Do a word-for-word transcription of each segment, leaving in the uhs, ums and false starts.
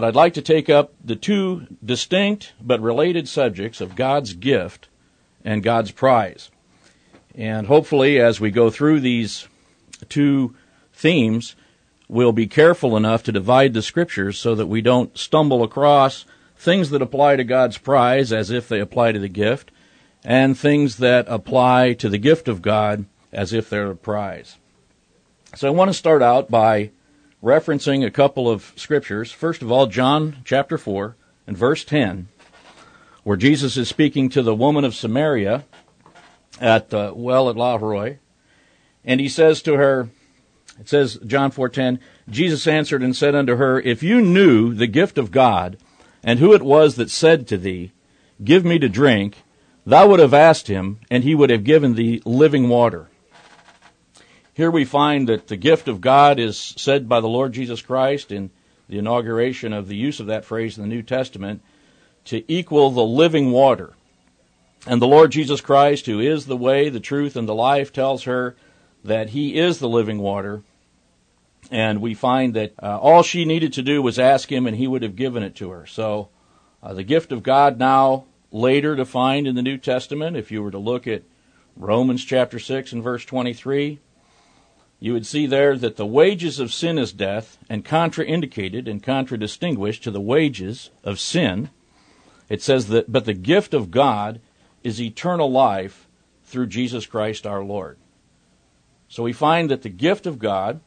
But I'd like to take up the two distinct but related subjects of God's gift and God's prize. And hopefully, as we go through these two themes, we'll be careful enough to divide the Scriptures so that we don't stumble across things that apply to God's prize as if they apply to the gift, and things that apply to the gift of God as if they're a prize. So I want to start out by referencing a couple of Scriptures. First of all, John chapter four and verse ten, where Jesus is speaking to the woman of Samaria at uh, well at Laveroy, and he says to her, it says, John four ten, Jesus answered and said unto her, if you knew the gift of God, and who it was that said to thee, give me to drink, thou would have asked him, and he would have given thee living water. Here we find that the gift of God is said by the Lord Jesus Christ in the inauguration of the use of that phrase in the New Testament to equal the living water. And the Lord Jesus Christ, who is the way, the truth, and the life, tells her that he is the living water. And we find that uh, all she needed to do was ask him, and he would have given it to her. So uh, the gift of God now later defined in the New Testament, if you were to look at Romans chapter six and verse twenty-three, you would see there that the wages of sin is death, and contraindicated and contradistinguished to the wages of sin. It says that, but the gift of God is eternal life through Jesus Christ our Lord. So we find that the gift of God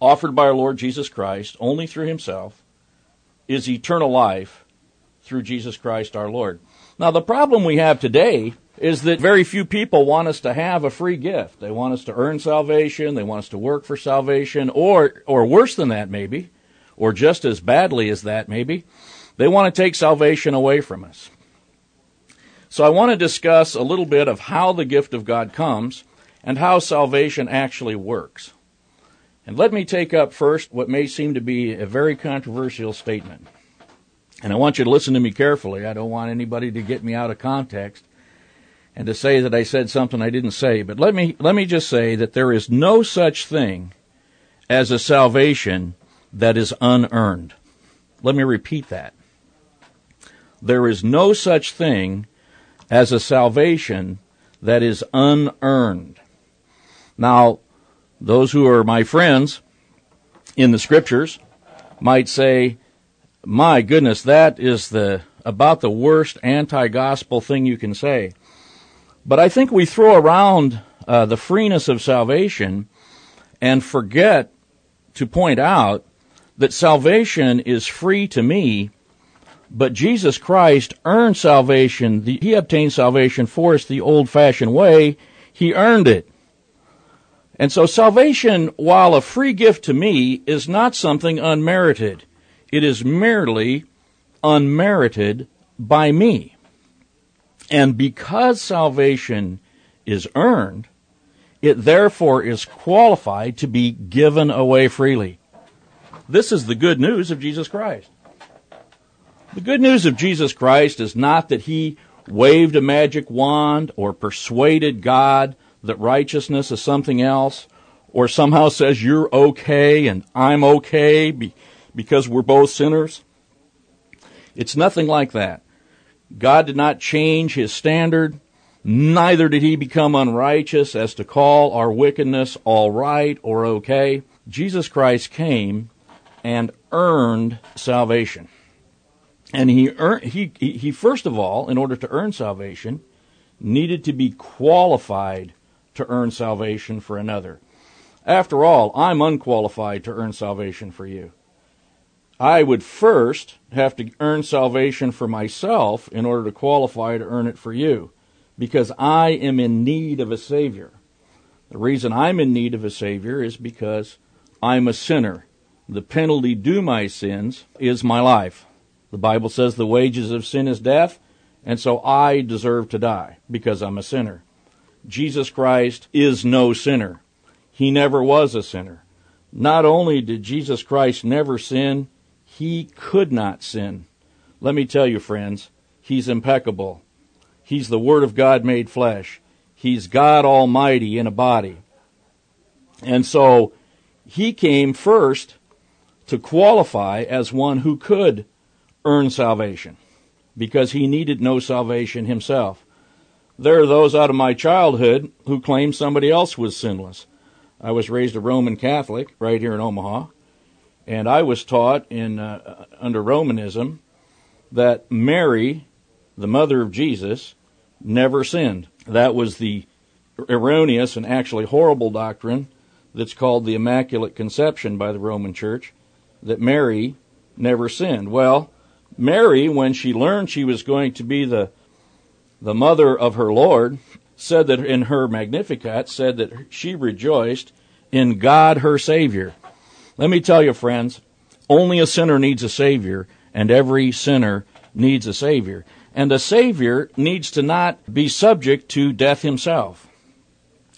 offered by our Lord Jesus Christ only through himself is eternal life through Jesus Christ our Lord. Now, the problem we have today is that very few people want us to have a free gift. They want us to earn salvation. They want us to work for salvation, or or worse than that maybe, or just as badly as that maybe, they want to take salvation away from us. So I want to discuss a little bit of how the gift of God comes and how salvation actually works. And let me take up first what may seem to be a very controversial statement. And I want you to listen to me carefully. I don't want anybody to get me out of context and to say that I said something I didn't say. But let me let me just say that there is no such thing as a salvation that is unearned. Let me repeat that. There is no such thing as a salvation that is unearned. Now, those who are my friends in the Scriptures might say, my goodness, that is the about the worst anti-gospel thing you can say. But I think we throw around uh, the freeness of salvation and forget to point out that salvation is free to me, but Jesus Christ earned salvation. He obtained salvation for us the old-fashioned way. He earned it. And so salvation, while a free gift to me, is not something unmerited. It is merely unmerited by me. And because salvation is earned, it therefore is qualified to be given away freely. This is the good news of Jesus Christ. The good news of Jesus Christ is not that he waved a magic wand or persuaded God that righteousness is something else, or somehow says you're okay and I'm okay be, because we're both sinners. It's nothing like that. God did not change his standard, neither did he become unrighteous as to call our wickedness all right or okay. Jesus Christ came and earned salvation. And he, earned, he, he first of all, in order to earn salvation, needed to be qualified to earn salvation for another. After all, I'm unqualified to earn salvation for you. I would first have to earn salvation for myself in order to qualify to earn it for you, because I am in need of a Savior. The reason I'm in need of a Savior is because I'm a sinner. The penalty due my sins is my life. The Bible says the wages of sin is death, and so I deserve to die because I'm a sinner. Jesus Christ is no sinner. He never was a sinner. Not only did Jesus Christ never sin, he could not sin. Let me tell you, friends, he's impeccable. He's the Word of God made flesh. He's God Almighty in a body. And so he came first to qualify as one who could earn salvation, because he needed no salvation himself. There are those out of my childhood who claim somebody else was sinless. I was raised a Roman Catholic right here in Omaha, and I was taught in uh, under Romanism that Mary, the mother of Jesus, never sinned. That was the erroneous and actually horrible doctrine that's called the Immaculate Conception by the Roman Church, that Mary never sinned. Well, Mary, when she learned she was going to be the the mother of her Lord, said that in her Magnificat, said that she rejoiced in God her Savior. Let me tell you, friends, only a sinner needs a Savior, and every sinner needs a Savior. And the Savior needs to not be subject to death himself.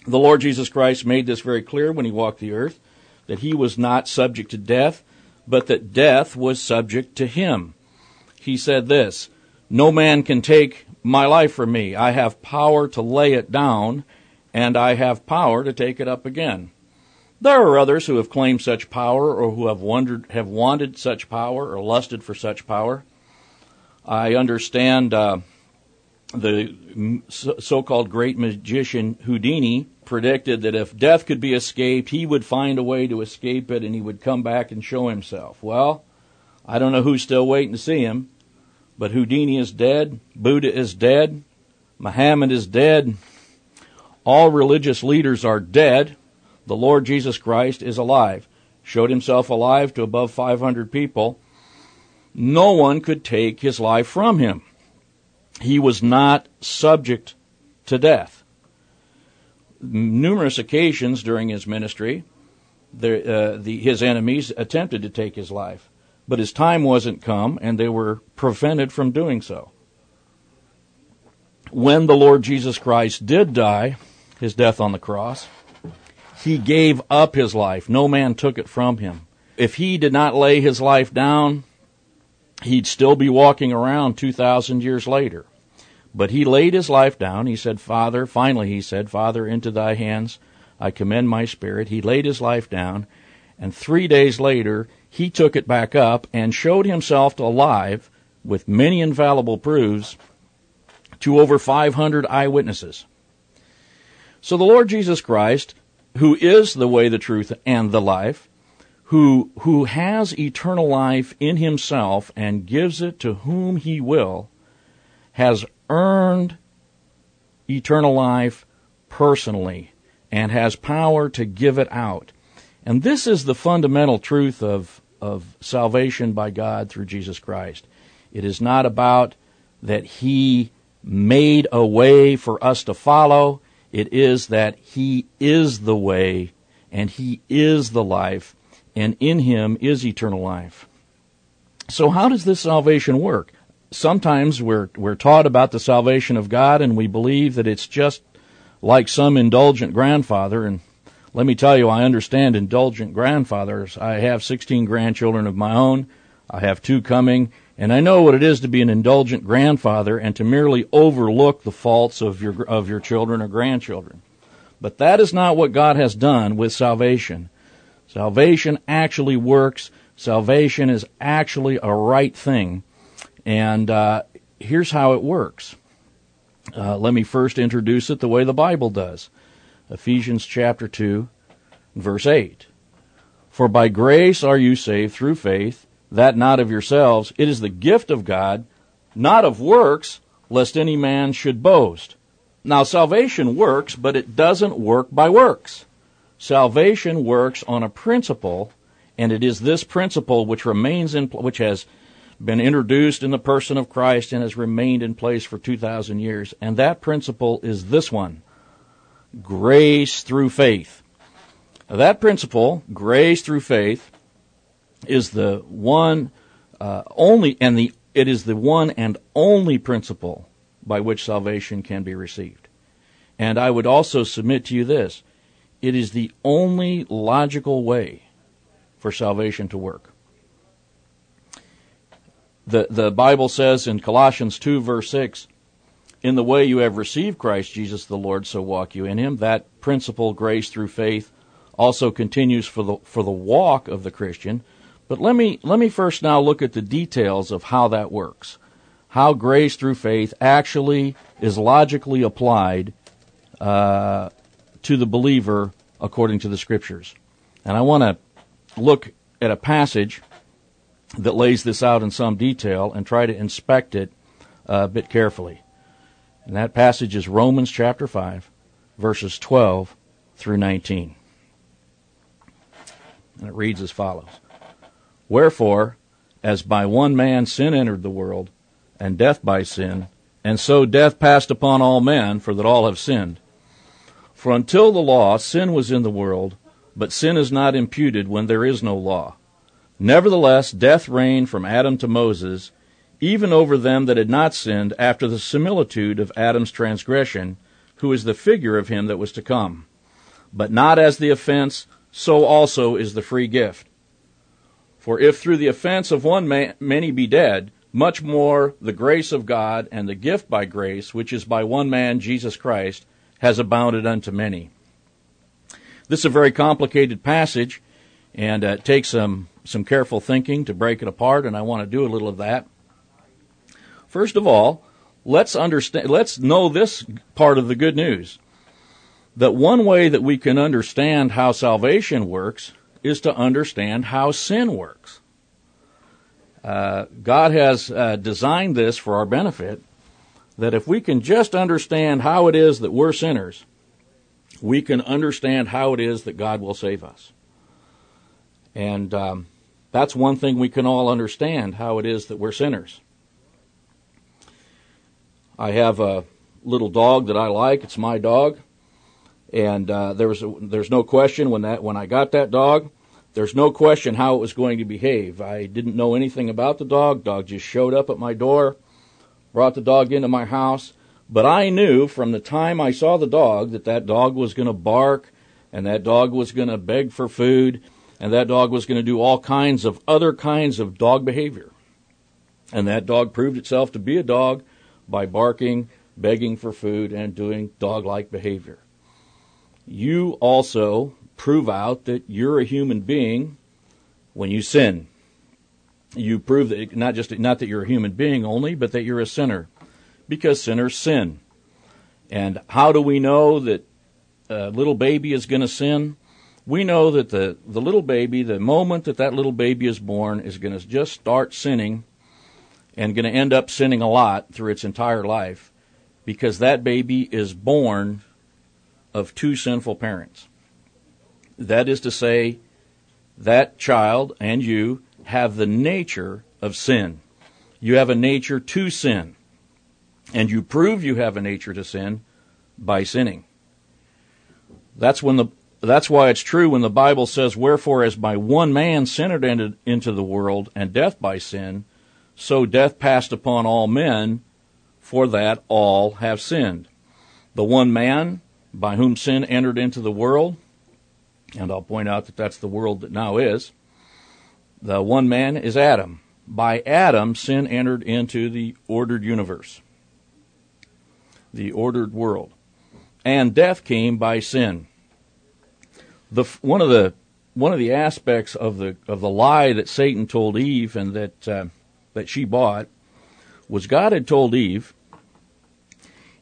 The Lord Jesus Christ made this very clear when he walked the earth, that he was not subject to death, but that death was subject to him. He said this, "No man can take my life from me. I have power to lay it down, and I have power to take it up again." There are others who have claimed such power, or who have wondered, have wanted such power, or lusted for such power. I understand uh, the so-called great magician Houdini predicted that if death could be escaped, he would find a way to escape it, and he would come back and show himself. Well, I don't know who's still waiting to see him, but Houdini is dead, Buddha is dead, Muhammad is dead, all religious leaders are dead. The Lord Jesus Christ is alive, showed himself alive to above five hundred people. No one could take his life from him. He was not subject to death. Numerous occasions during his ministry, the, uh, the, his enemies attempted to take his life, but his time wasn't come, and they were prevented from doing so. When the Lord Jesus Christ did die, his death on the cross, he gave up his life. No man took it from him. If he did not lay his life down, he'd still be walking around two thousand years later. But he laid his life down. He said, Father, finally he said, Father, into thy hands I commend my spirit. He laid his life down, and three days later he took it back up and showed himself alive with many infallible proofs to over five hundred eyewitnesses. So the Lord Jesus Christ, who is the way, the truth, and the life, who who has eternal life in himself and gives it to whom he will, has earned eternal life personally and has power to give it out. And this is the fundamental truth of, of salvation by God through Jesus Christ. It is not about that he made a way for us to follow. It is that he is the way, and he is the life, and in him is eternal life. So how does this salvation work? Sometimes we're we're taught about the salvation of God, and we believe that it's just like some indulgent grandfather. And let me tell you, I understand indulgent grandfathers. I have sixteen grandchildren of my own. I have two coming, and I know what it is to be an indulgent grandfather and to merely overlook the faults of your of your children or grandchildren. But that is not what God has done with salvation. Salvation actually works. Salvation is actually a right thing. And uh, here's how it works. Uh, let me first introduce it the way the Bible does. Ephesians chapter two, verse eight. For by grace are you saved through faith, that not of yourselves, it is the gift of God, not of works, lest any man should boast. Now, salvation works, but it doesn't work by works. Salvation works on a principle, and it is this principle which remains in, which has been introduced in the person of Christ and has remained in place for two thousand years. And that principle is this one, grace through faith. Now, that principle, grace through faith, is the one uh, only, and the it is the one and only principle by which salvation can be received. And I would also submit to you this: it is the only logical way for salvation to work. The the Bible says in Colossians two verse six, "In the way you have received Christ Jesus the Lord, so walk you in him." That principle, grace through faith, also continues for the for the walk of the Christian. But let me let me first now look at the details of how that works, how grace through faith actually is logically applied uh, to the believer according to the Scriptures. And I want to look at a passage that lays this out in some detail and try to inspect it uh, a bit carefully. And that passage is Romans chapter five, verses twelve through nineteen. And it reads as follows. Wherefore, as by one man sin entered the world, and death by sin, and so death passed upon all men, for that all have sinned. For until the law, sin was in the world, but sin is not imputed when there is no law. Nevertheless, death reigned from Adam to Moses, even over them that had not sinned, after the similitude of Adam's transgression, who is the figure of him that was to come. But not as the offense, so also is the free gift. For if through the offense of one man many be dead, much more the grace of God and the gift by grace, which is by one man, Jesus Christ, has abounded unto many. This is a very complicated passage, and uh, it takes some, some careful thinking to break it apart, and I want to do a little of that. First of all, let's understand. Let's know this part of the good news, that one way that we can understand how salvation works is to understand how sin works. Uh, God has uh, designed this for our benefit, that if we can just understand how it is that we're sinners, we can understand how it is that God will save us. And um, that's one thing we can all understand, how it is that we're sinners. I have a little dog that I like. It's my dog. And uh, there was a, there's no question when that when I got that dog, there's no question how it was going to behave. I didn't know anything about the dog. Dog just showed up at my door, brought the dog into my house. But I knew from the time I saw the dog that that dog was going to bark, and that dog was going to beg for food, and that dog was going to do all kinds of other kinds of dog behavior. And that dog proved itself to be a dog by barking, begging for food, and doing dog-like behavior. You also prove out that you're a human being when you sin. You prove that not just not that you're a human being only, but that you're a sinner, because sinners sin. And how do we know that a little baby is going to sin? We know that the, the little baby, the moment that that little baby is born, is going to just start sinning and going to end up sinning a lot through its entire life, because that baby is born of two sinful parents. That is to say, that child and you have the nature of sin. You have a nature to sin, and you prove you have a nature to sin by sinning. That's when the that's why it's true when the Bible says, wherefore as by one man sin entered into the world, and death by sin, so death passed upon all men, for that all have sinned. The one man by whom sin entered into the world, and I'll point out that that's the world that now is, the one man is Adam. By Adam, sin entered into the ordered universe, the ordered world, and death came by sin. The one of the one of the aspects of the of the lie that Satan told Eve, and that uh, that she bought, was God had told Eve,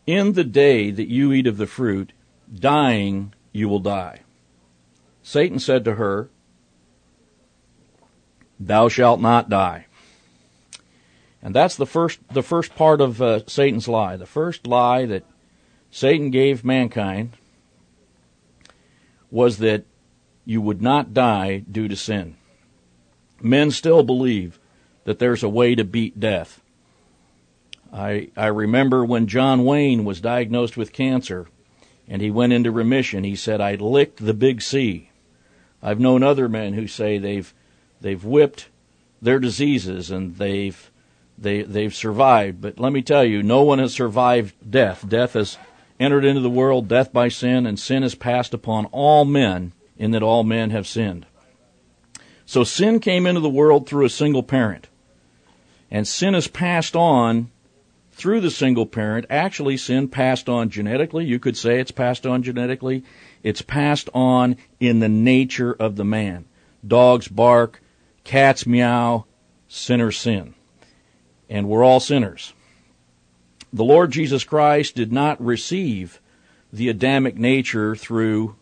in the day that you eat of the fruit, dying you will die. Satan said to her, thou shalt not die. And that's the first the first part of uh, Satan's lie. The first lie that Satan gave mankind was that you would not die due to sin. Men still believe that there's a way to beat death. I, I remember when John Wayne was diagnosed with cancer and he went into remission. He said, I licked the big C. I've known other men who say they've they've whipped their diseases and they've they they've survived. But let me tell you, no one has survived death. Death has entered into the world, death by sin, and sin has passed upon all men, in that all men have sinned. So sin came into the world through a single parent, and sin is passed on through the single parent. Actually, sin passed on genetically. You could say it's passed on genetically. It's passed on in the nature of the man. Dogs bark, cats meow, sinners sin. And we're all sinners. The Lord Jesus Christ did not receive the Adamic nature through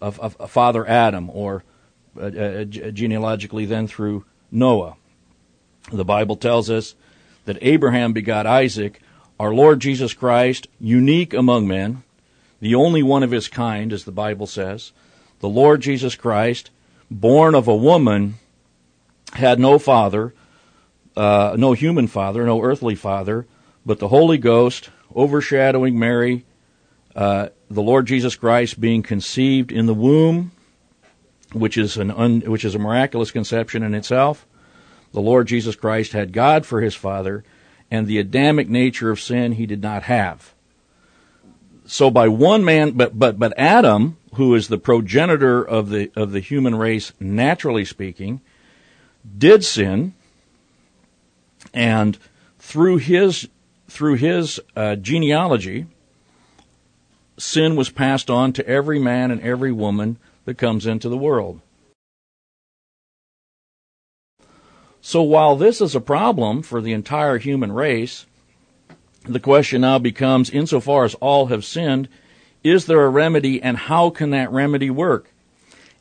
of, of, of Father Adam, or uh, uh, genealogically then through Noah. The Bible tells us that Abraham begot Isaac. Our Lord Jesus Christ, unique among men, the only one of his kind, as the Bible says, the Lord Jesus Christ, born of a woman, had no father, uh, no human father, no earthly father, but the Holy Ghost overshadowing Mary, uh, the Lord Jesus Christ being conceived in the womb, which is an un, which is a miraculous conception in itself. The Lord Jesus Christ had God for his father, and the Adamic nature of sin he did not have. So by one man, but but but Adam, who is the progenitor of the of the human race, naturally speaking, did sin, and through his through his uh, genealogy, sin was passed on to every man and every woman that comes into the world. So while this is a problem for the entire human race, the question now becomes, insofar as all have sinned, is there a remedy, and how can that remedy work?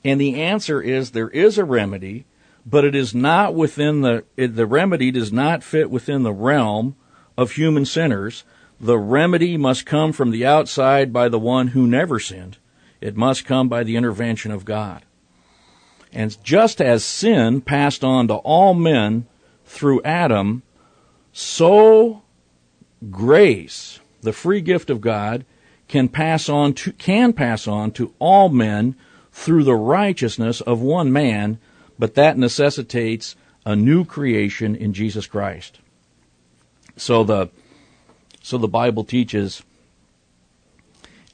And the answer is, there is a remedy, but it is not within the, it, the remedy does not fit within the realm of human sinners. The remedy must come from the outside by the one who never sinned. It must come by the intervention of God. And just as sin passed on to all men through Adam, so grace, the free gift of God, can pass on to can pass on to all men through the righteousness of one man, but that necessitates a new creation in Jesus Christ. So the so the Bible teaches,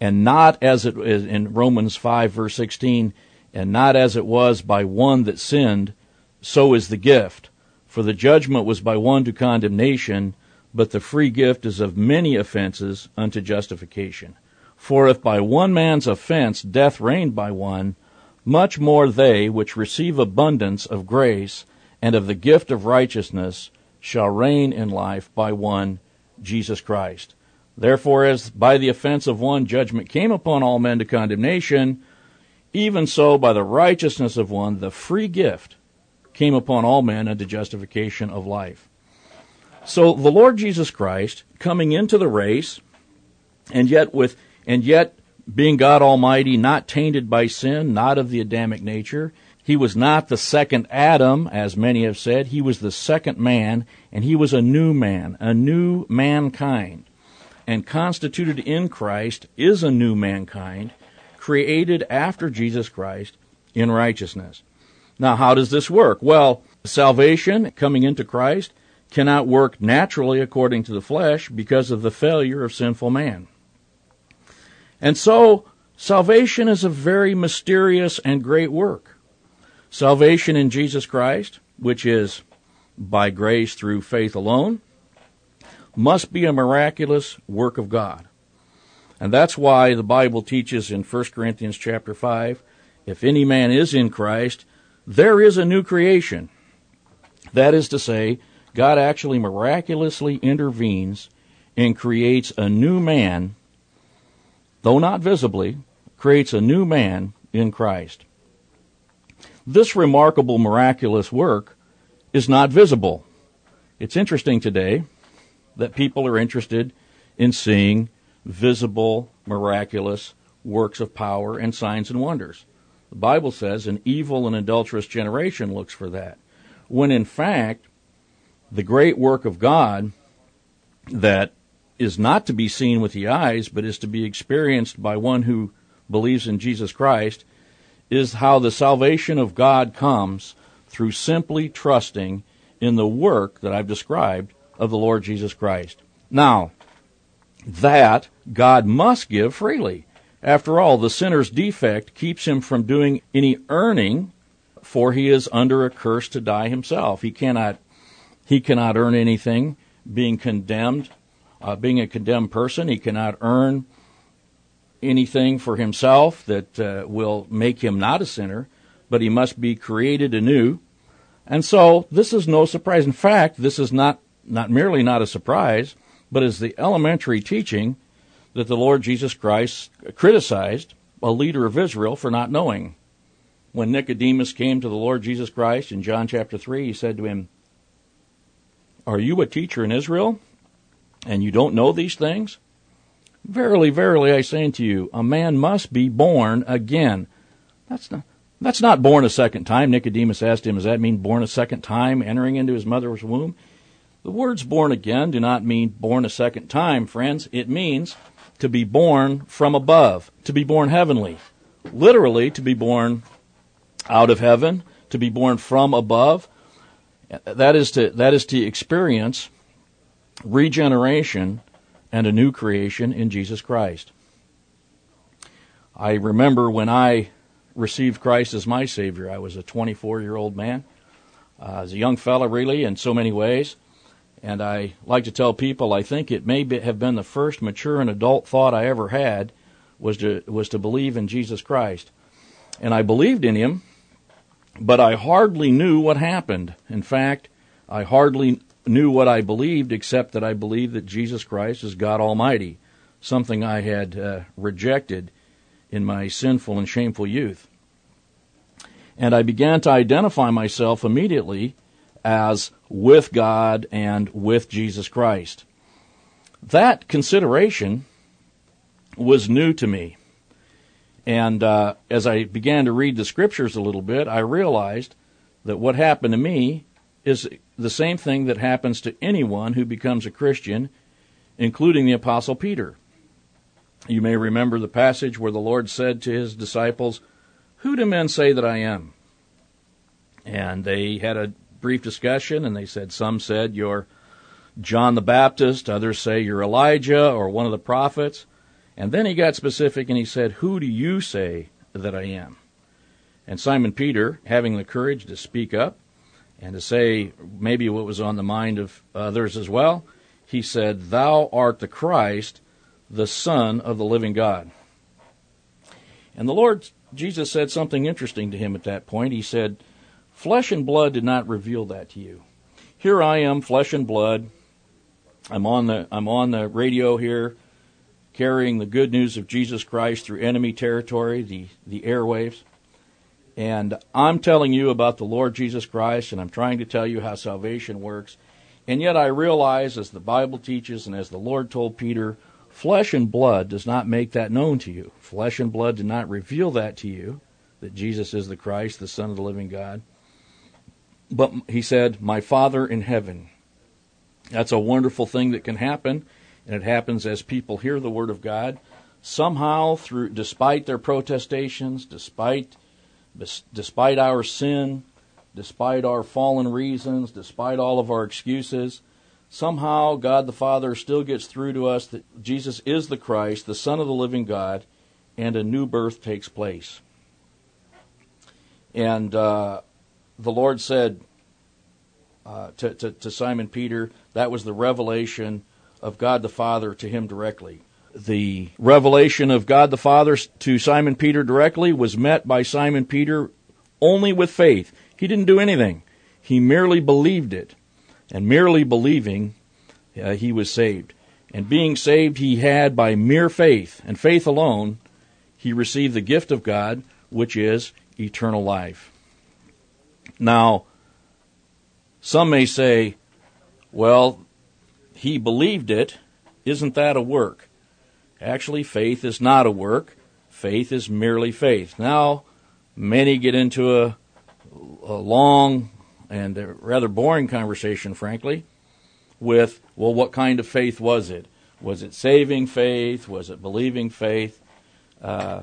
and not as it is in Romans five verse sixteen. And not as it was by one that sinned, so is the gift. For the judgment was by one to condemnation, but the free gift is of many offenses unto justification. For if by one man's offense death reigned by one, much more they which receive abundance of grace and of the gift of righteousness shall reign in life by one, Jesus Christ. Therefore, as by the offense of one judgment came upon all men to condemnation, even so, by the righteousness of one, the free gift came upon all men unto justification of life. So the Lord Jesus Christ, coming into the race, and yet with and yet being God Almighty, not tainted by sin, not of the Adamic nature, he was not the second Adam, as many have said. He was the second man, and he was a new man, a new mankind. And constituted in Christ is a new mankind, created after Jesus Christ in righteousness. Now, how does this work? Well, salvation, coming into Christ, cannot work naturally according to the flesh because of the failure of sinful man. And so, salvation is a very mysterious and great work. Salvation in Jesus Christ, which is by grace through faith alone, must be a miraculous work of God. And that's why the Bible teaches in First Corinthians chapter five, if any man is in Christ, there is a new creation. That is to say, God actually miraculously intervenes and creates a new man, though not visibly, creates a new man in Christ. This remarkable, miraculous work is not visible. It's interesting today that people are interested in seeing visible, miraculous works of power and signs and wonders. The Bible says an evil and adulterous generation looks for that, when in fact, the great work of God that is not to be seen with the eyes, but is to be experienced by one who believes in Jesus Christ, is how the salvation of God comes through simply trusting in the work that I've described of the Lord Jesus Christ. Now, that God must give freely. After all, the sinner's defect keeps him from doing any earning, for he is under a curse to die himself. He cannot, he cannot earn anything. Being condemned, uh, being a condemned person, he cannot earn anything for himself that uh, will make him not a sinner, but he must be created anew And so this is no surprise. In fact, this is not, not merely not a surprise, but is the elementary teaching that the Lord Jesus Christ criticized a leader of Israel for not knowing. When Nicodemus came to the Lord Jesus Christ in John chapter three, he said to him, "Are you a teacher in Israel, and you don't know these things? Verily, verily, I say unto you, a man must be born again." That's not that's not born a second time. Nicodemus asked him, does that mean born a second time, entering into his mother's womb? The words born again do not mean born a second time, friends. It means to be born from above, to be born heavenly. Literally, to be born out of heaven, to be born from above. That is to that is to experience regeneration and a new creation in Jesus Christ. I remember when I received Christ as my Savior, I was a twenty-four-year-old man. Uh, I was a young fella, really, in so many ways. And I like to tell people, I think it may be, have been the first mature and adult thought I ever had was to was to believe in Jesus Christ. And I believed in Him, but I hardly knew what happened. In fact, I hardly knew what I believed, except that I believed that Jesus Christ is God Almighty, something I had uh, rejected in my sinful and shameful youth. And I began to identify myself immediately as with God and with Jesus Christ. That consideration was new to me. And uh, as I began to read the Scriptures a little bit, I realized that what happened to me is the same thing that happens to anyone who becomes a Christian, including the Apostle Peter. You may remember the passage where the Lord said to his disciples, "Who do men say that I am?" And they had a brief discussion, and they said, some said, "You're John the Baptist," others say, "You're Elijah or one of the prophets." And then he got specific and he said, "Who do you say that I am?" And Simon Peter, having the courage to speak up and to say maybe what was on the mind of others as well, he said, "Thou art the Christ, the Son of the living God." And the Lord Jesus said something interesting to him at that point. He said, "Flesh and blood did not reveal that to you." Here I am, flesh and blood. I'm on the I'm on the radio here, carrying the good news of Jesus Christ through enemy territory, the, the airwaves. And I'm telling you about the Lord Jesus Christ, and I'm trying to tell you how salvation works. And yet I realize, as the Bible teaches and as the Lord told Peter, flesh and blood does not make that known to you. Flesh and blood did not reveal that to you, that Jesus is the Christ, the Son of the living God. But he said, "My Father in heaven." That's a wonderful thing that can happen. And it happens as people hear the Word of God, somehow through, despite their protestations, despite despite our sin, despite our fallen reasons, despite all of our excuses, somehow God the Father still gets through to us that Jesus is the Christ, the Son of the living God, and a new birth takes place. And uh, the Lord said uh, to, to, to Simon Peter, that was the revelation of God the Father to him directly. The revelation of God the Father to Simon Peter directly was met by Simon Peter only with faith. He didn't do anything. He merely believed it. And merely believing, uh, he was saved. And being saved, he had by mere faith, and faith alone, he received the gift of God, which is eternal life. Now, some may say, well, he believed it. Isn't that a work? Actually, faith is not a work. Faith is merely faith. Now, many get into a, a long and a rather boring conversation, frankly, with, well, what kind of faith was it? Was it saving faith? Was it believing faith? Uh,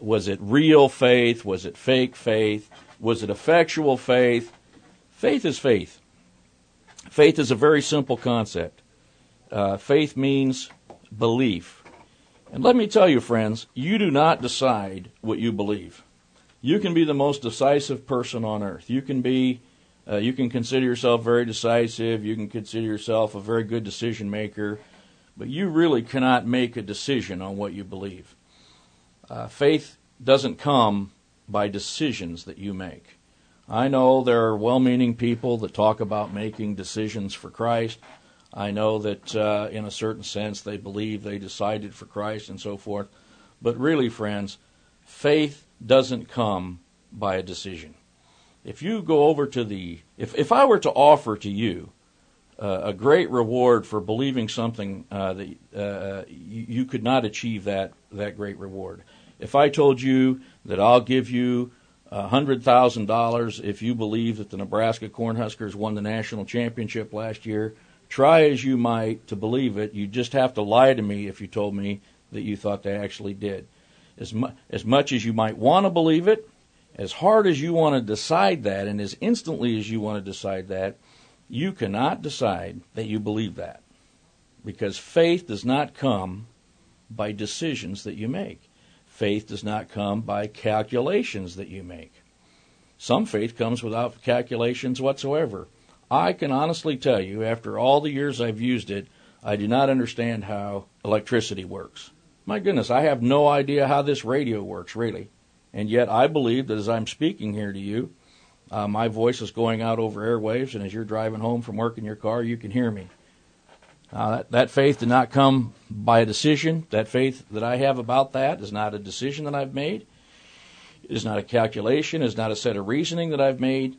was it real faith? Was it fake faith? Was it effectual faith? Faith is faith. Faith is a very simple concept. Uh, faith means belief. And let me tell you, friends, you do not decide what you believe. You can be the most decisive person on earth. You can be, uh, you can consider yourself very decisive. You can consider yourself a very good decision maker. But you really cannot make a decision on what you believe. Uh, faith doesn't come by decisions that you make. I know there are well-meaning people that talk about making decisions for Christ. I know that uh, in a certain sense they believe they decided for Christ and so forth. But really, friends, faith doesn't come by a decision. If you go over to the, if, if I were to offer to you uh, a great reward for believing something uh, that uh, you, you could not achieve that, that great reward. If I told you that I'll give you one hundred thousand dollars if you believe that the Nebraska Cornhuskers won the national championship last year, try as you might to believe it, you just have to lie to me if you told me that you thought they actually did. As, mu- as much as you might want to believe it, as hard as you want to decide that, and as instantly as you want to decide that, you cannot decide that you believe that. Because faith does not come by decisions that you make. Faith does not come by calculations that you make. Some faith comes without calculations whatsoever. I can honestly tell you, after all the years I've used it, I do not understand how electricity works. My goodness, I have no idea how this radio works, really. And yet I believe that as I'm speaking here to you, uh, my voice is going out over airwaves, and as you're driving home from work in your car, you can hear me. Uh, that, that faith did not come by a decision. That faith that I have about that is not a decision that I've made. It is not a calculation. It is not a set of reasoning that I've made,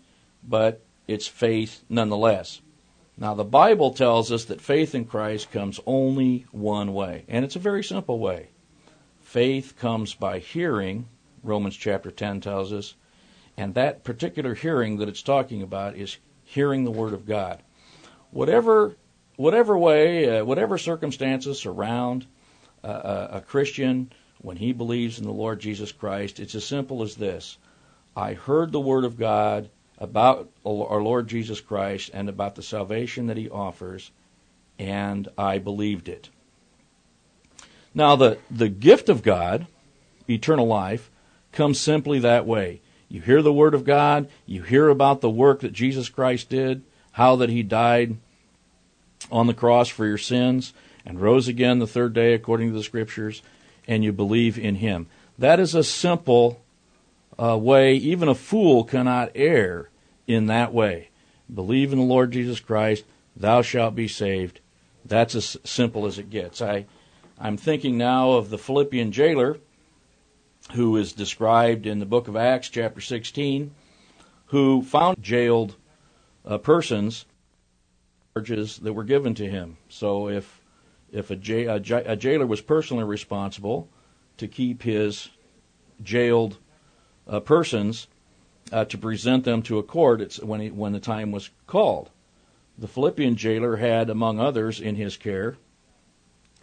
but it's faith nonetheless. Now, the Bible tells us that faith in Christ comes only one way, and it's a very simple way. Faith comes by hearing, Romans chapter ten tells us, and that particular hearing that it's talking about is hearing the Word of God. Whatever whatever way, uh, whatever circumstances surround uh, a Christian when he believes in the Lord Jesus Christ, it's as simple as this. I heard the Word of God about our Lord Jesus Christ and about the salvation that he offers, and I believed it. Now, the, the gift of God, eternal life, comes simply that way. You hear the Word of God, you hear about the work that Jesus Christ did, how that he died on the cross for your sins and rose again the third day according to the Scriptures, and you believe in him. That is a simple uh, way. Even a fool cannot err in that way. Believe in the Lord Jesus Christ, thou shalt be saved. That's as simple as it gets. I, I'm thinking now of the Philippian jailer who is described in the book of Acts, chapter sixteen, who found jailed uh, persons charges that were given to him. So if if a, ja- a, ja- a jailer was personally responsible to keep his jailed uh, persons Uh, to present them to a court it's when, he, when the time was called. The Philippian jailer had, among others, in his care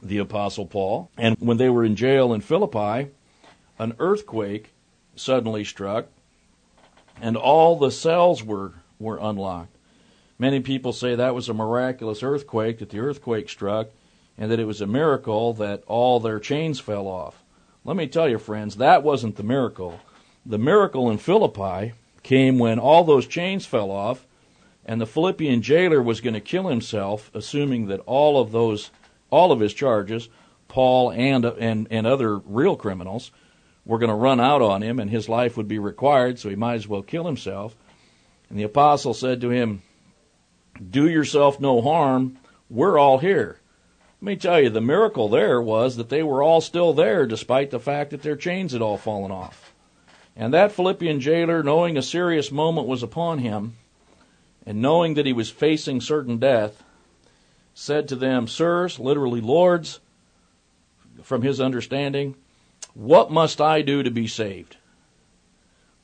the Apostle Paul. And when they were in jail in Philippi, an earthquake suddenly struck, and all the cells were, were unlocked. Many people say that was a miraculous earthquake, that the earthquake struck, and that it was a miracle that all their chains fell off. Let me tell you, friends, that wasn't the miracle. The miracle in Philippi came when all those chains fell off, and the Philippian jailer was going to kill himself, assuming that all of those, all of his charges, Paul and and and other real criminals, were going to run out on him, and his life would be required, so he might as well kill himself. And the apostle said to him, "Do yourself no harm. We're all here." Let me tell you, the miracle there was that they were all still there, despite the fact that their chains had all fallen off. And that Philippian jailer, knowing a serious moment was upon him, and knowing that he was facing certain death, said to them, "Sirs," literally lords, from his understanding, "what must I do to be saved?"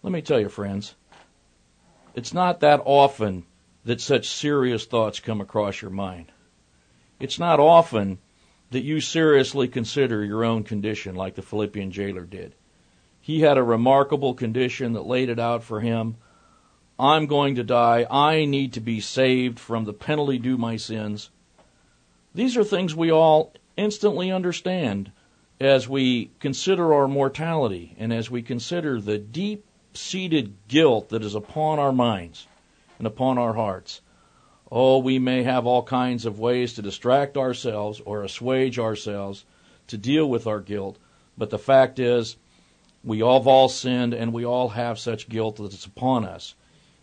Let me tell you, friends, it's not that often that such serious thoughts come across your mind. It's not often that you seriously consider your own condition like the Philippian jailer did. He had a remarkable condition that laid it out for him. I'm going to die. I need to be saved from the penalty due my sins. These are things we all instantly understand as we consider our mortality and as we consider the deep-seated guilt that is upon our minds and upon our hearts. Oh, we may have all kinds of ways to distract ourselves or assuage ourselves to deal with our guilt, but the fact is, we all have all sinned, and we all have such guilt that it's upon us.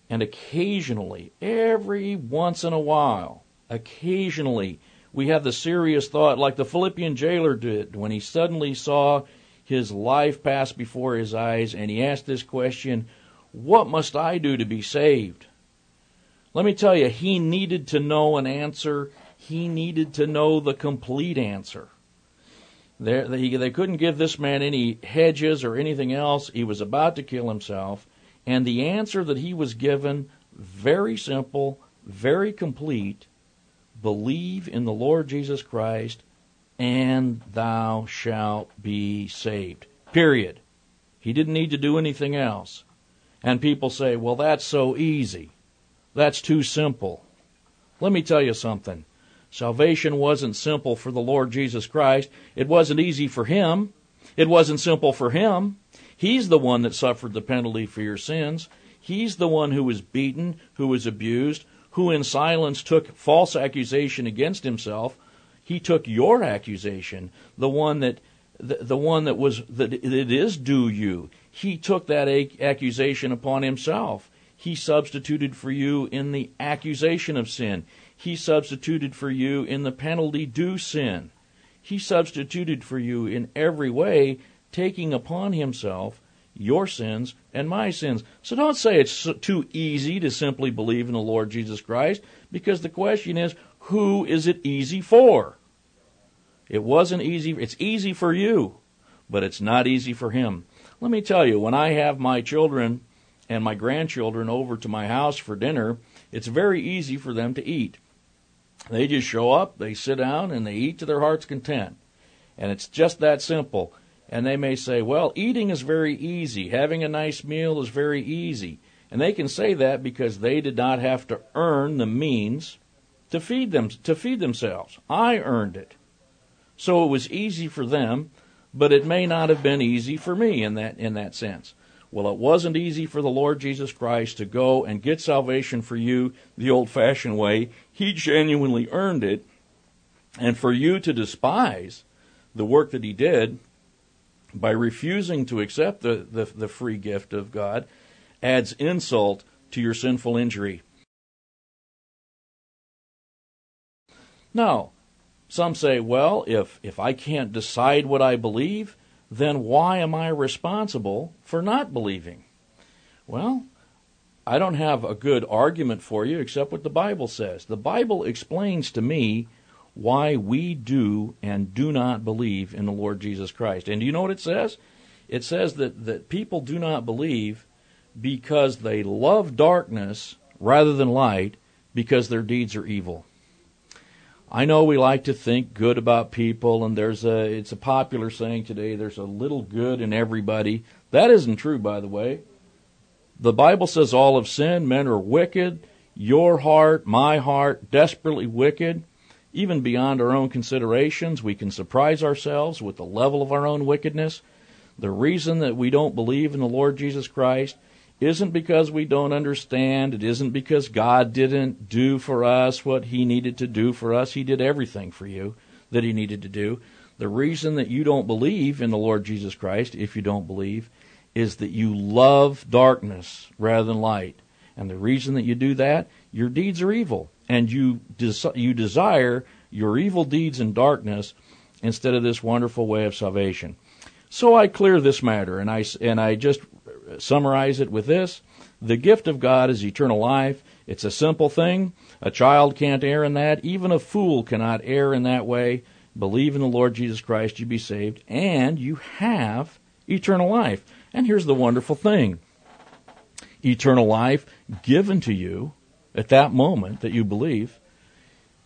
And occasionally, every once in a while, occasionally, we have the serious thought like the Philippian jailer did when he suddenly saw his life pass before his eyes, and he asked this question, what must I do to be saved? Let me tell you, he needed to know an answer. He needed to know the complete answer. There, they, they couldn't give this man any hedges or anything else. He was about to kill himself. And the answer that he was given, very simple, very complete, believe in the Lord Jesus Christ, and thou shalt be saved. Period. He didn't need to do anything else. And people say, well, that's so easy. That's too simple. Let me tell you something. Salvation wasn't simple for the Lord Jesus Christ. It wasn't easy for him. It wasn't simple for him. He's the one that suffered the penalty for your sins. He's the one who was beaten, who was abused, who in silence took false accusation against himself. He took your accusation, the one that the, the one that was that it is due you. He took that ac- accusation upon himself. He substituted for you in the accusation of sin. He substituted for you in the penalty due sin. He substituted for you in every way, taking upon himself your sins and my sins. So don't say it's too easy to simply believe in the Lord Jesus Christ, because the question is, who is it easy for? It wasn't easy. It's easy for you, but it's not easy for him. Let me tell you, when I have my children and my grandchildren over to my house for dinner, it's very easy for them to eat. They just show up, they sit down, and they eat to their heart's content. And it's just that simple. And they may say, well, eating is very easy. Having a nice meal is very easy. And they can say that because they did not have to earn the means to feed them, to feed themselves. I earned it. So it was easy for them, but it may not have been easy for me in that, in that sense. Well, it wasn't easy for the Lord Jesus Christ to go and get salvation for you the old-fashioned way. He genuinely earned it. And for you to despise the work that he did by refusing to accept the, the, the free gift of God adds insult to your sinful injury. Now, some say, well, if, if I can't decide what I believe, then why am I responsible for not believing? Well, I don't have a good argument for you except what the Bible says. The Bible explains to me why we do and do not believe in the Lord Jesus Christ. And do you know what it says? It says that, that people do not believe because they love darkness rather than light because their deeds are evil. I know we like to think good about people, and there's a, it's a popular saying today, there's a little good in everybody. That isn't true, by the way. The Bible says all have sinned, men are wicked, your heart, my heart, desperately wicked. Even beyond our own considerations, we can surprise ourselves with the level of our own wickedness. The reason that we don't believe in the Lord Jesus Christ isn't because we don't understand. It isn't because God didn't do for us what he needed to do for us. He did everything for you that he needed to do. The reason that you don't believe in the Lord Jesus Christ, if you don't believe, is that you love darkness rather than light. And the reason that you do that, your deeds are evil. And you des- you desire your evil deeds and darkness instead of this wonderful way of salvation. So I clear this matter, and I, and I just summarize it with this. The gift of God is eternal life. It's a simple thing. A child can't err in that. Even a fool cannot err in that way. Believe in the Lord Jesus Christ, you be saved, and you have eternal life. And here's the wonderful thing. Eternal life given to you at that moment that you believe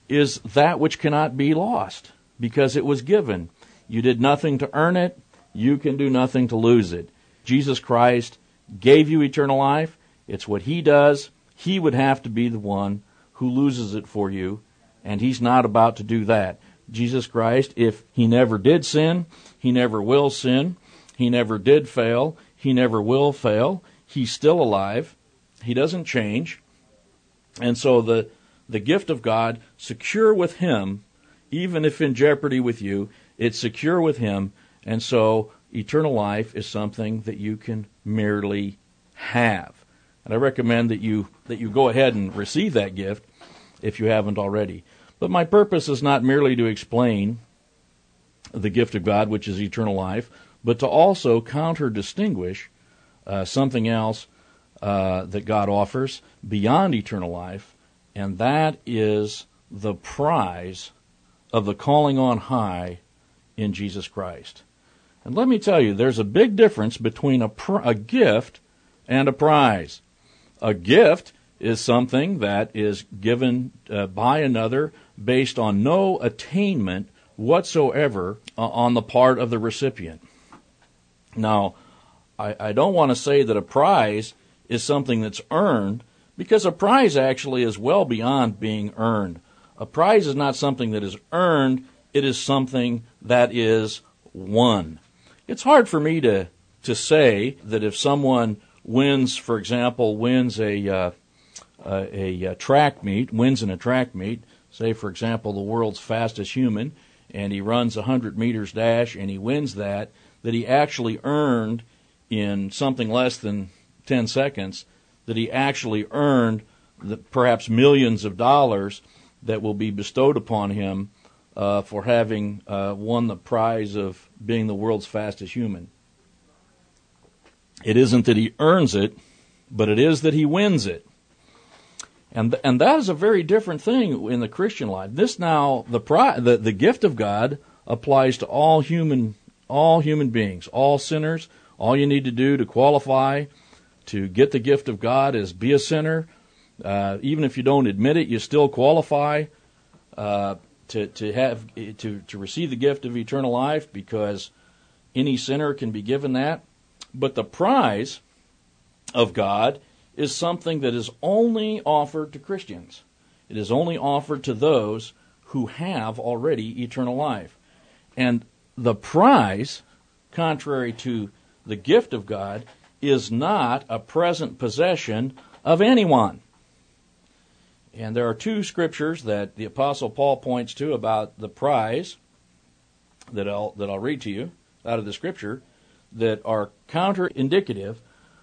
is that which cannot be lost because it was given. You did nothing to earn it. You can do nothing to lose it. Jesus Christ gave you eternal life. It's what he does. He would have to be the one who loses it for you, and he's not about to do that. Jesus Christ, if he never did sin, he never will sin, he never did fail, he never will fail, he's still alive, he doesn't change. And so the, the gift of God, secure with him, even if in jeopardy with you, it's secure with him, and so eternal life is something that you can merely have. And I recommend that you that you go ahead and receive that gift if you haven't already. But my purpose is not merely to explain the gift of God, which is eternal life, but to also counter-distinguish uh, something else uh, that God offers beyond eternal life, and that is the prize of the calling on high in Jesus Christ. And let me tell you, there's a big difference between a, pr- a gift and a prize. A gift is something that is given uh, by another based on no attainment whatsoever uh, on the part of the recipient. Now, I, I don't want to say that a prize is something that's earned, because a prize actually is well beyond being earned. A prize is not something that is earned, it is something that is won. It's hard for me to, to say that if someone wins, for example, wins a, uh, a, a track meet, wins in a track meet, say, for example, the world's fastest human, and he runs a one hundred meters dash and he wins that, that he actually earned in something less than ten seconds, that he actually earned the, perhaps millions of dollars that will be bestowed upon him uh, for having uh, won the prize of being the world's fastest human. It isn't that he earns it, but it is that he wins it. And th- and that is a very different thing in the Christian life. This now, the, pri- the the gift of God applies to all human all human beings, all sinners. All you need to do to qualify to get the gift of God is be a sinner. Uh, even if you don't admit it, you still qualify uh, to to have to, to receive the gift of eternal life, because any sinner can be given that. But the prize of God is something that is only offered to Christians. It is only offered to those who have already eternal life. And the prize, contrary to the gift of God, is not a present possession of anyone. And there are two scriptures that the Apostle Paul points to about the prize that I'll, that I'll read to you out of the scripture that are counterindicative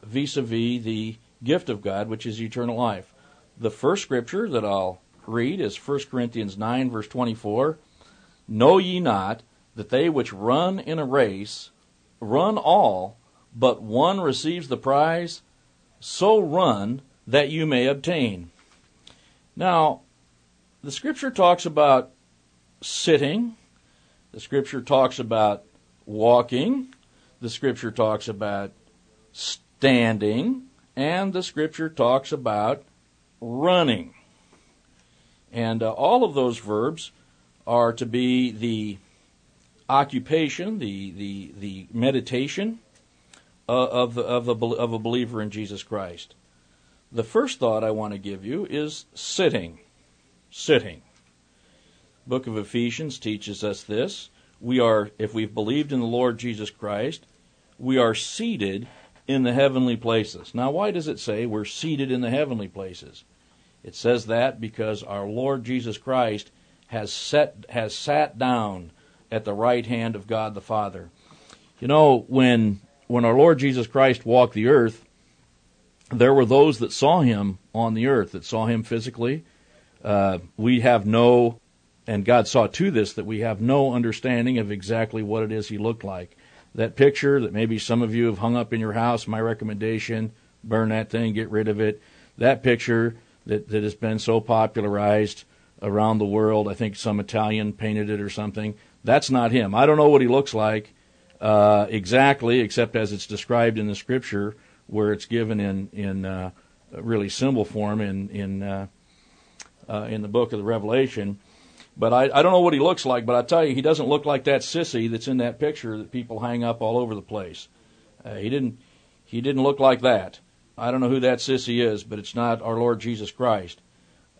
vis-a-vis the gift of God, which is eternal life. The first scripture that I'll read is First Corinthians nine, verse twenty-four. Know ye not that they which run in a race run all, but one receives the prize? So run that you may obtain. Now, the scripture talks about sitting. The scripture talks about walking. The scripture talks about standing. And the scripture talks about running. And uh, all of those verbs are to be the occupation, the the, the meditation uh, of, the, of, a, of a believer in Jesus Christ. The first thought I want to give you is sitting. Sitting. The book of Ephesians teaches us this. We are, if we've believed in the Lord Jesus Christ, we are seated in the heavenly places. Now, why does it say we're seated in the heavenly places? It says that because our Lord Jesus Christ has set has sat down at the right hand of God the Father. You know, when when our Lord Jesus Christ walked the earth, there were those that saw him on the earth, that saw him physically. Uh, we have no, and God saw to this, that we have no understanding of exactly what it is he looked like. That picture that maybe some of you have hung up in your house, my recommendation, burn that thing, get rid of it. That picture that, that has been so popularized around the world, I think some Italian painted it or something, that's not him. I don't know what he looks like uh, exactly, except as it's described in the scripture, where it's given in in uh, really symbol form in in uh, uh, in the book of the Revelation. But I, I don't know what he looks like, but I tell you, he doesn't look like that sissy that's in that picture that people hang up all over the place. Uh, he didn't he didn't look like that. I don't know who that sissy is, but it's not our Lord Jesus Christ.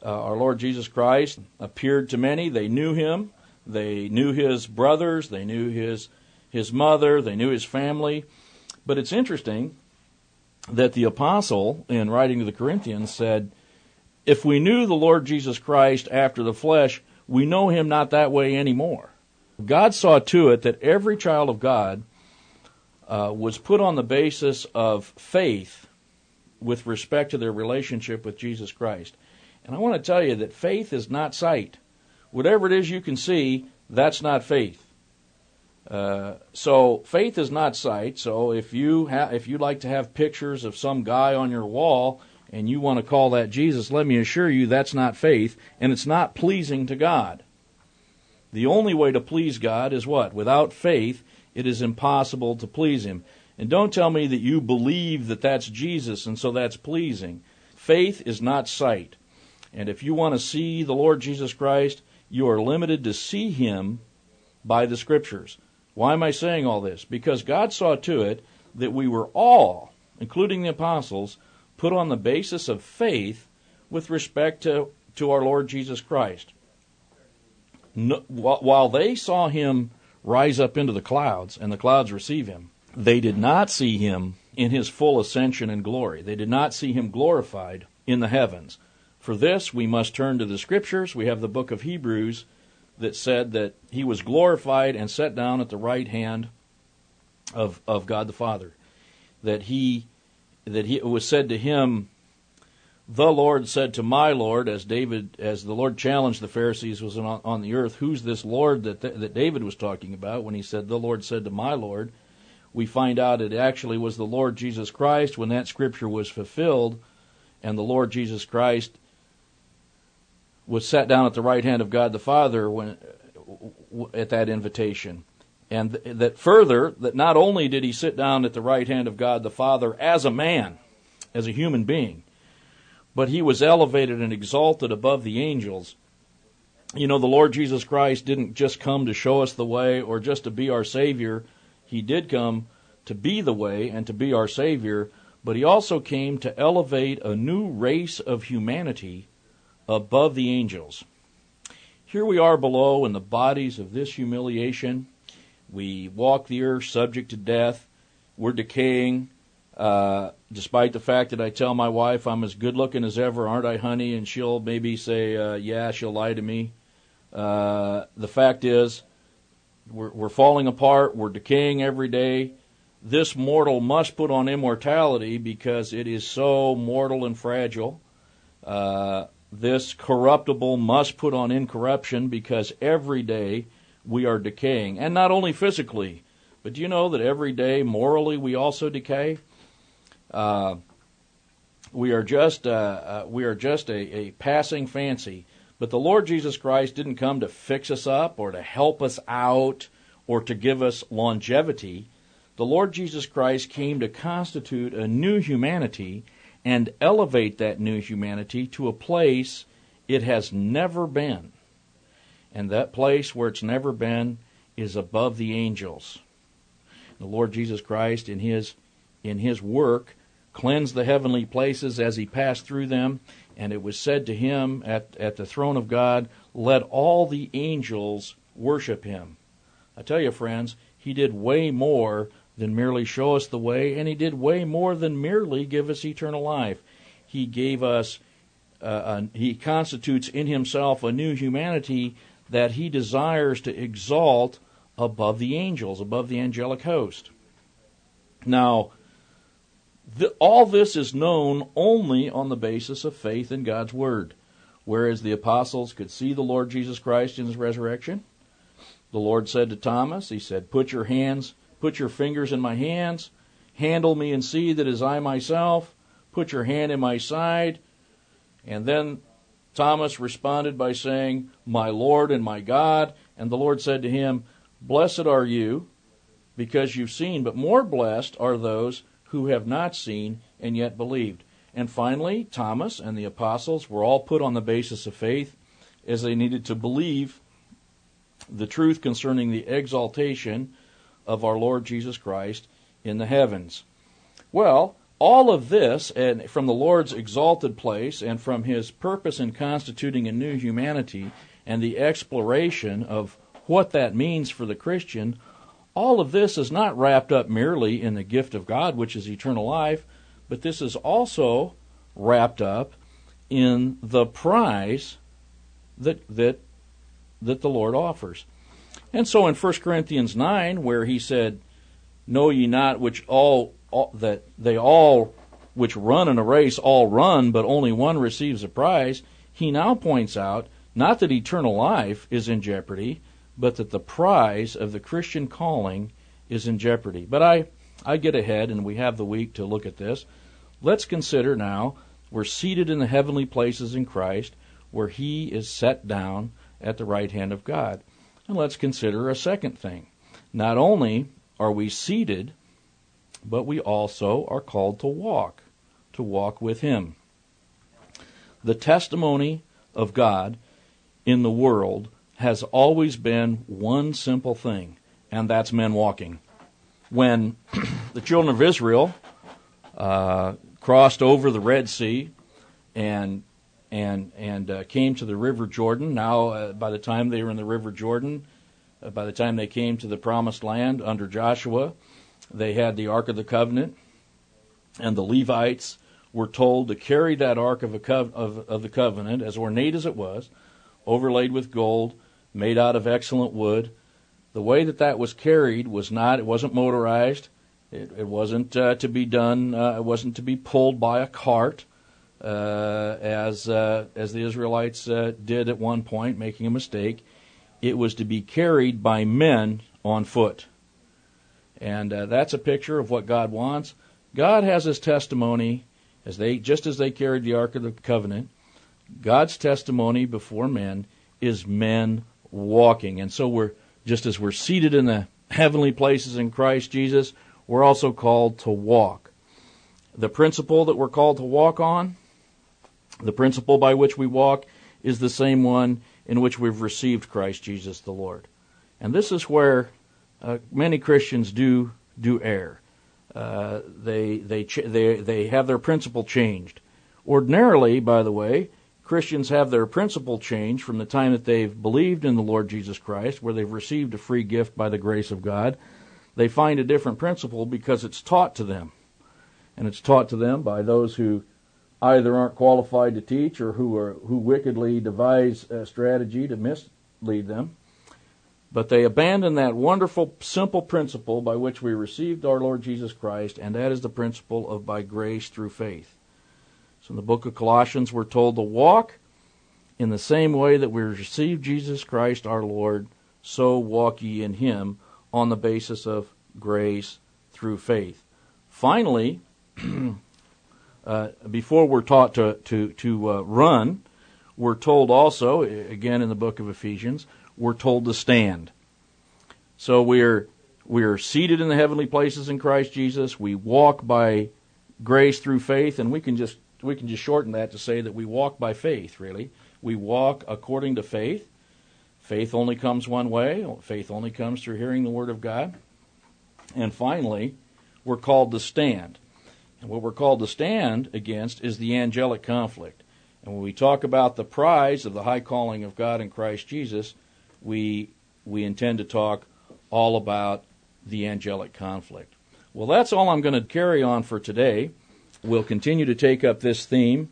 Uh, our Lord Jesus Christ appeared to many. They knew him. They knew his brothers. They knew his his mother. They knew his family. But it's interesting that the apostle, in writing to the Corinthians, said, if we knew the Lord Jesus Christ after the flesh, we know him not that way anymore. God saw to it that every child of God uh, was put on the basis of faith with respect to their relationship with Jesus Christ. And I want to tell you that faith is not sight. Whatever it is you can see, that's not faith. Uh, so faith is not sight. So if you ha- if you like to have pictures of some guy on your wall and you want to call that Jesus, let me assure you that's not faith, and it's not pleasing to God. The only way to please God is what? Without faith, it is impossible to please Him. And don't tell me that you believe that that's Jesus and so that's pleasing. Faith is not sight. And if you want to see the Lord Jesus Christ, you are limited to see Him by the Scriptures. Why am I saying all this? Because God saw to it that we were all, including the apostles, put on the basis of faith with respect to, to our Lord Jesus Christ. No, while they saw Him rise up into the clouds and the clouds receive Him, they did not see Him in His full ascension and glory. They did not see Him glorified in the heavens. For this, we must turn to the Scriptures. We have the book of Hebrews that said that He was glorified and sat down at the right hand of of God the Father. That he that he it was said to Him, the Lord said to my Lord, as David, as the Lord challenged the Pharisees was on, on the earth, who's this Lord that th- that David was talking about when he said, the Lord said to my Lord? We find out it actually was the Lord Jesus Christ when that Scripture was fulfilled, and the Lord Jesus Christ was sat down at the right hand of God the Father when, at that invitation. And that further, that not only did He sit down at the right hand of God the Father as a man, as a human being, but He was elevated and exalted above the angels. You know, the Lord Jesus Christ didn't just come to show us the way or just to be our Savior. He did come to be the way and to be our Savior, but He also came to elevate a new race of humanity above the angels. Here we are below in the bodies of this humiliation. We walk the earth subject to death. We're decaying. Uh, despite the fact that I tell my wife I'm as good looking as ever, aren't I, honey? And she'll maybe say, uh, yeah, she'll lie to me. Uh, the fact is, we're, we're falling apart. We're decaying every day. This mortal must put on immortality because it is so mortal and fragile. Uh, This corruptible must put on incorruption because every day we are decaying. And not only physically, but do you know that every day morally we also decay? Uh, we are just uh, uh, we are just a, a passing fancy. But the Lord Jesus Christ didn't come to fix us up or to help us out or to give us longevity. The Lord Jesus Christ came to constitute a new humanity and elevate that new humanity to a place it has never been. And that place where it's never been is above the angels. The Lord Jesus Christ in his in his work cleansed the heavenly places as He passed through them, and it was said to Him at, at the throne of God, let all the angels worship Him. I tell you, friends, He did way more than merely show us the way, and He did way more than merely give us eternal life. He gave us, uh, a, He constitutes in Himself a new humanity that He desires to exalt above the angels, above the angelic host. Now, the, all this is known only on the basis of faith in God's Word. Whereas the apostles could see the Lord Jesus Christ in His resurrection, the Lord said to Thomas, He said, put your hands Put your fingers in my hands, handle me and see that is I myself, put your hand in my side. And then Thomas responded by saying, my Lord and my God. And the Lord said to him, blessed are you because you've seen, but more blessed are those who have not seen and yet believed. And finally, Thomas and the apostles were all put on the basis of faith as they needed to believe the truth concerning the exaltation of our Lord Jesus Christ in the heavens. Well, all of this, and from the Lord's exalted place and from His purpose in constituting a new humanity and the exploration of what that means for the Christian, all of this is not wrapped up merely in the gift of God, which is eternal life, but this is also wrapped up in the prize that that that the Lord offers. And so in First Corinthians nine, where He said, know ye not which all, all that they all which run in a race all run, but only one receives a prize, he now points out not that eternal life is in jeopardy, but that the prize of the Christian calling is in jeopardy. But I, I get ahead, and we have the week to look at this. Let's consider now, we're seated in the heavenly places in Christ, where he is set down at the right hand of God. And let's consider a second thing. Not only are we seated, but we also are called to walk, to walk with him. The testimony of God in the world has always been one simple thing, and that's men walking. When the children of Israel uh, crossed over the Red Sea and and and uh, came to the River Jordan, now uh, by the time they were in the River Jordan, uh, by the time they came to the Promised Land under Joshua, they had the Ark of the Covenant, and the Levites were told to carry that Ark of, a co- of, of the Covenant, as ornate as it was, overlaid with gold, made out of excellent wood. The way that that was carried was not, it wasn't motorized, it, it wasn't uh, to be done, uh, it wasn't to be pulled by a cart, uh, as uh, as the Israelites uh, did at one point, making a mistake. It was to be carried by men on foot. And uh, that's a picture of what God wants. God has his testimony, as they just as they carried the Ark of the Covenant, God's testimony before men is men walking. And so we're, just as we're seated in the heavenly places in Christ Jesus, we're also called to walk. The principle that we're called to walk on, the principle by which we walk, is the same one in which we've received Christ Jesus the Lord. And this is where uh, many Christians do do err. Uh, they they ch- they they have their principle changed. Ordinarily, by the way, Christians have their principle changed from the time that they've believed in the Lord Jesus Christ, where they've received a free gift by the grace of God. They find a different principle because it's taught to them. And it's taught to them by those who either aren't qualified to teach or who are who wickedly devise a strategy to mislead them. But they abandon that wonderful, simple principle by which we received our Lord Jesus Christ, and that is the principle of by grace through faith. So in the book of Colossians, we're told to walk in the same way that we received Jesus Christ our Lord, so walk ye in him on the basis of grace through faith. Finally, uh, before we're taught to, to, to uh, run, we're told also, again in the book of Ephesians, we're told to stand. So we're, we're seated in the heavenly places in Christ Jesus. We walk by grace through faith, and we can just We can just shorten that to say that we walk by faith, really. We walk according to faith. Faith only comes one way. Faith only comes through hearing the Word of God. And finally, we're called to stand. And what we're called to stand against is the angelic conflict. And when we talk about the prize of the high calling of God in Christ Jesus, we we intend to talk all about the angelic conflict. Well, that's all I'm going to carry on for today. We'll continue to take up this theme.